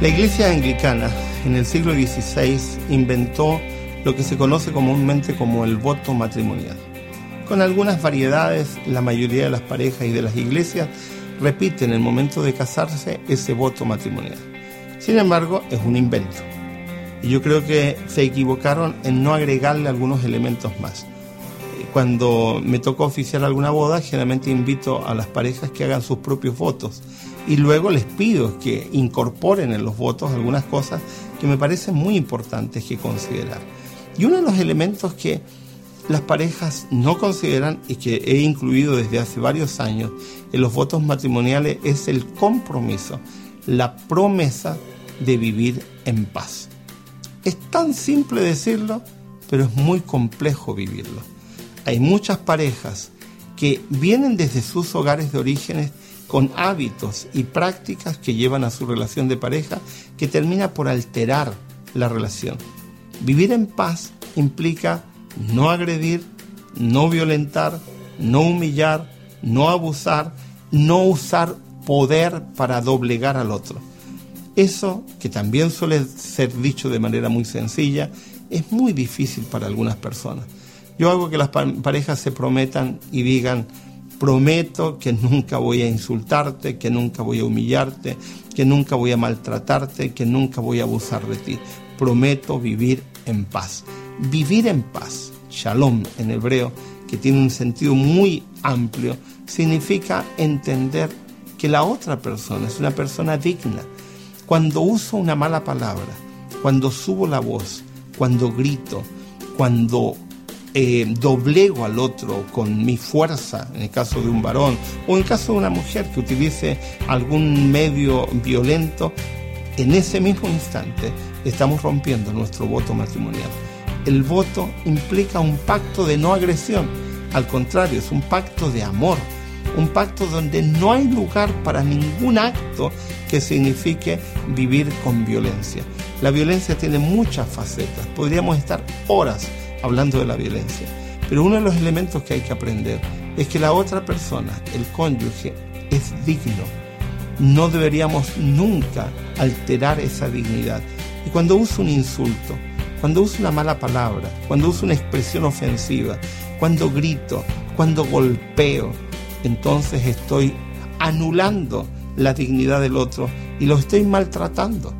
La Iglesia anglicana en el siglo XVI inventó lo que se conoce comúnmente como el voto matrimonial. Con algunas variedades, la mayoría de las parejas y de las iglesias repiten en el momento de casarse ese voto matrimonial. Sin embargo, es un invento. Y yo creo que se equivocaron en no agregarle algunos elementos más. Cuando me tocó oficiar alguna boda, generalmente invito a las parejas que hagan sus propios votos y luego les pido que incorporen en los votos algunas cosas que me parecen muy importantes que considerar. Y uno de los elementos que las parejas no consideran y que he incluido desde hace varios años en los votos matrimoniales es el compromiso, la promesa de vivir en paz. Es tan simple decirlo, pero es muy complejo vivirlo. Hay muchas parejas que vienen desde sus hogares de orígenes con hábitos y prácticas que llevan a su relación de pareja que termina por alterar la relación. Vivir en paz implica no agredir, no violentar, no humillar, no abusar, no usar poder para doblegar al otro. Eso, que también suele ser dicho de manera muy sencilla, es muy difícil para algunas personas. Yo hago que las parejas se prometan y digan: prometo que nunca voy a insultarte, que nunca voy a humillarte, que nunca voy a maltratarte, que nunca voy a abusar de ti. Prometo vivir en paz. Vivir en paz, shalom en hebreo, que tiene un sentido muy amplio, significa entender que la otra persona es una persona digna. Cuando uso una mala palabra, cuando subo la voz, cuando grito, cuando doblego al otro con mi fuerza, en el caso de un varón, o en el caso de una mujer que utilice algún medio violento, en ese mismo instante estamos rompiendo nuestro voto matrimonial. El voto implica un pacto de no agresión, al contrario, es un pacto de amor, un pacto donde no hay lugar para ningún acto que signifique vivir con violencia. La violencia tiene muchas facetas, podríamos estar horas hablando de la violencia, pero uno de los elementos que hay que aprender es que la otra persona, el cónyuge, es digno. No deberíamos nunca alterar esa dignidad. Y cuando uso un insulto, cuando uso una mala palabra, cuando uso una expresión ofensiva, cuando grito, cuando golpeo, entonces estoy anulando la dignidad del otro y lo estoy maltratando.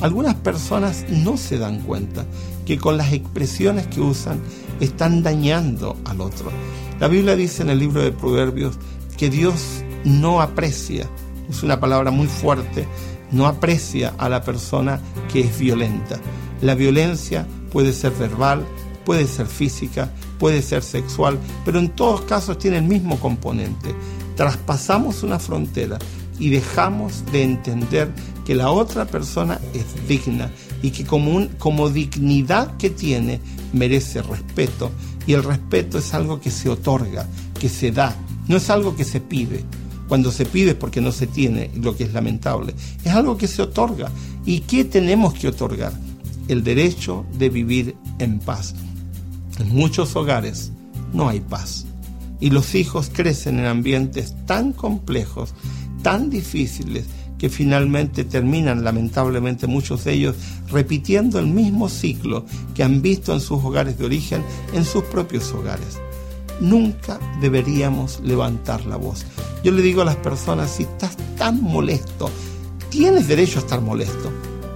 Algunas personas no se dan cuenta que con las expresiones que usan están dañando al otro. La Biblia dice en el libro de Proverbios que Dios no aprecia, es una palabra muy fuerte, no aprecia a la persona que es violenta. La violencia puede ser verbal, puede ser física, puede ser sexual, pero en todos casos tiene el mismo componente. Traspasamos una frontera y dejamos de entender que la otra persona es digna y que como dignidad que tiene merece respeto, y el respeto es algo que se otorga, que se da, no es algo que se pide. Cuando se pide es porque no se tiene, lo que es lamentable. Es algo que se otorga. ¿Y qué tenemos que otorgar? El derecho de vivir en paz. En muchos hogares no hay paz y los hijos crecen en ambientes tan complejos, tan difíciles, que finalmente terminan, lamentablemente, muchos de ellos repitiendo el mismo ciclo que han visto en sus hogares de origen, en sus propios hogares. Nunca deberíamos levantar la voz. Yo le digo a las personas: si estás tan molesto, tienes derecho a estar molesto,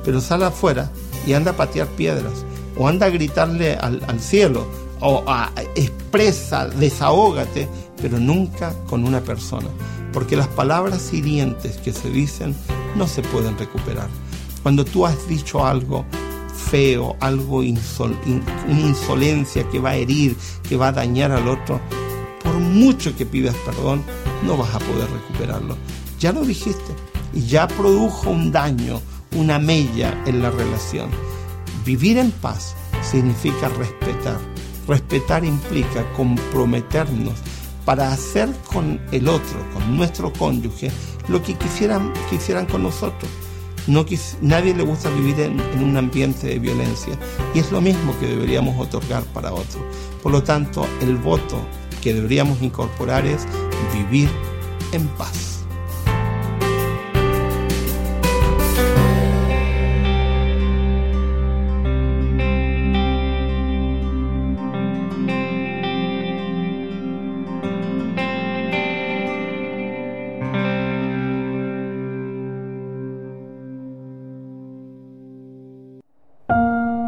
pero sal afuera y anda a patear piedras, o anda a gritarle al cielo, o expresa, desahógate, pero nunca con una persona, porque las palabras hirientes que se dicen no se pueden recuperar. Cuando tú has dicho algo feo, algo una insolencia que va a herir, que va a dañar al otro, por mucho que pidas perdón, no vas a poder recuperarlo. Ya lo dijiste y ya produjo un daño, una mella en la relación. Vivir en paz significa respetar. Respetar implica comprometernos para hacer con el otro, con nuestro cónyuge, lo que quisieran con nosotros. Nadie le gusta vivir en un ambiente de violencia, y es lo mismo que deberíamos otorgar para otro. Por lo tanto, el voto que deberíamos incorporar es vivir en paz.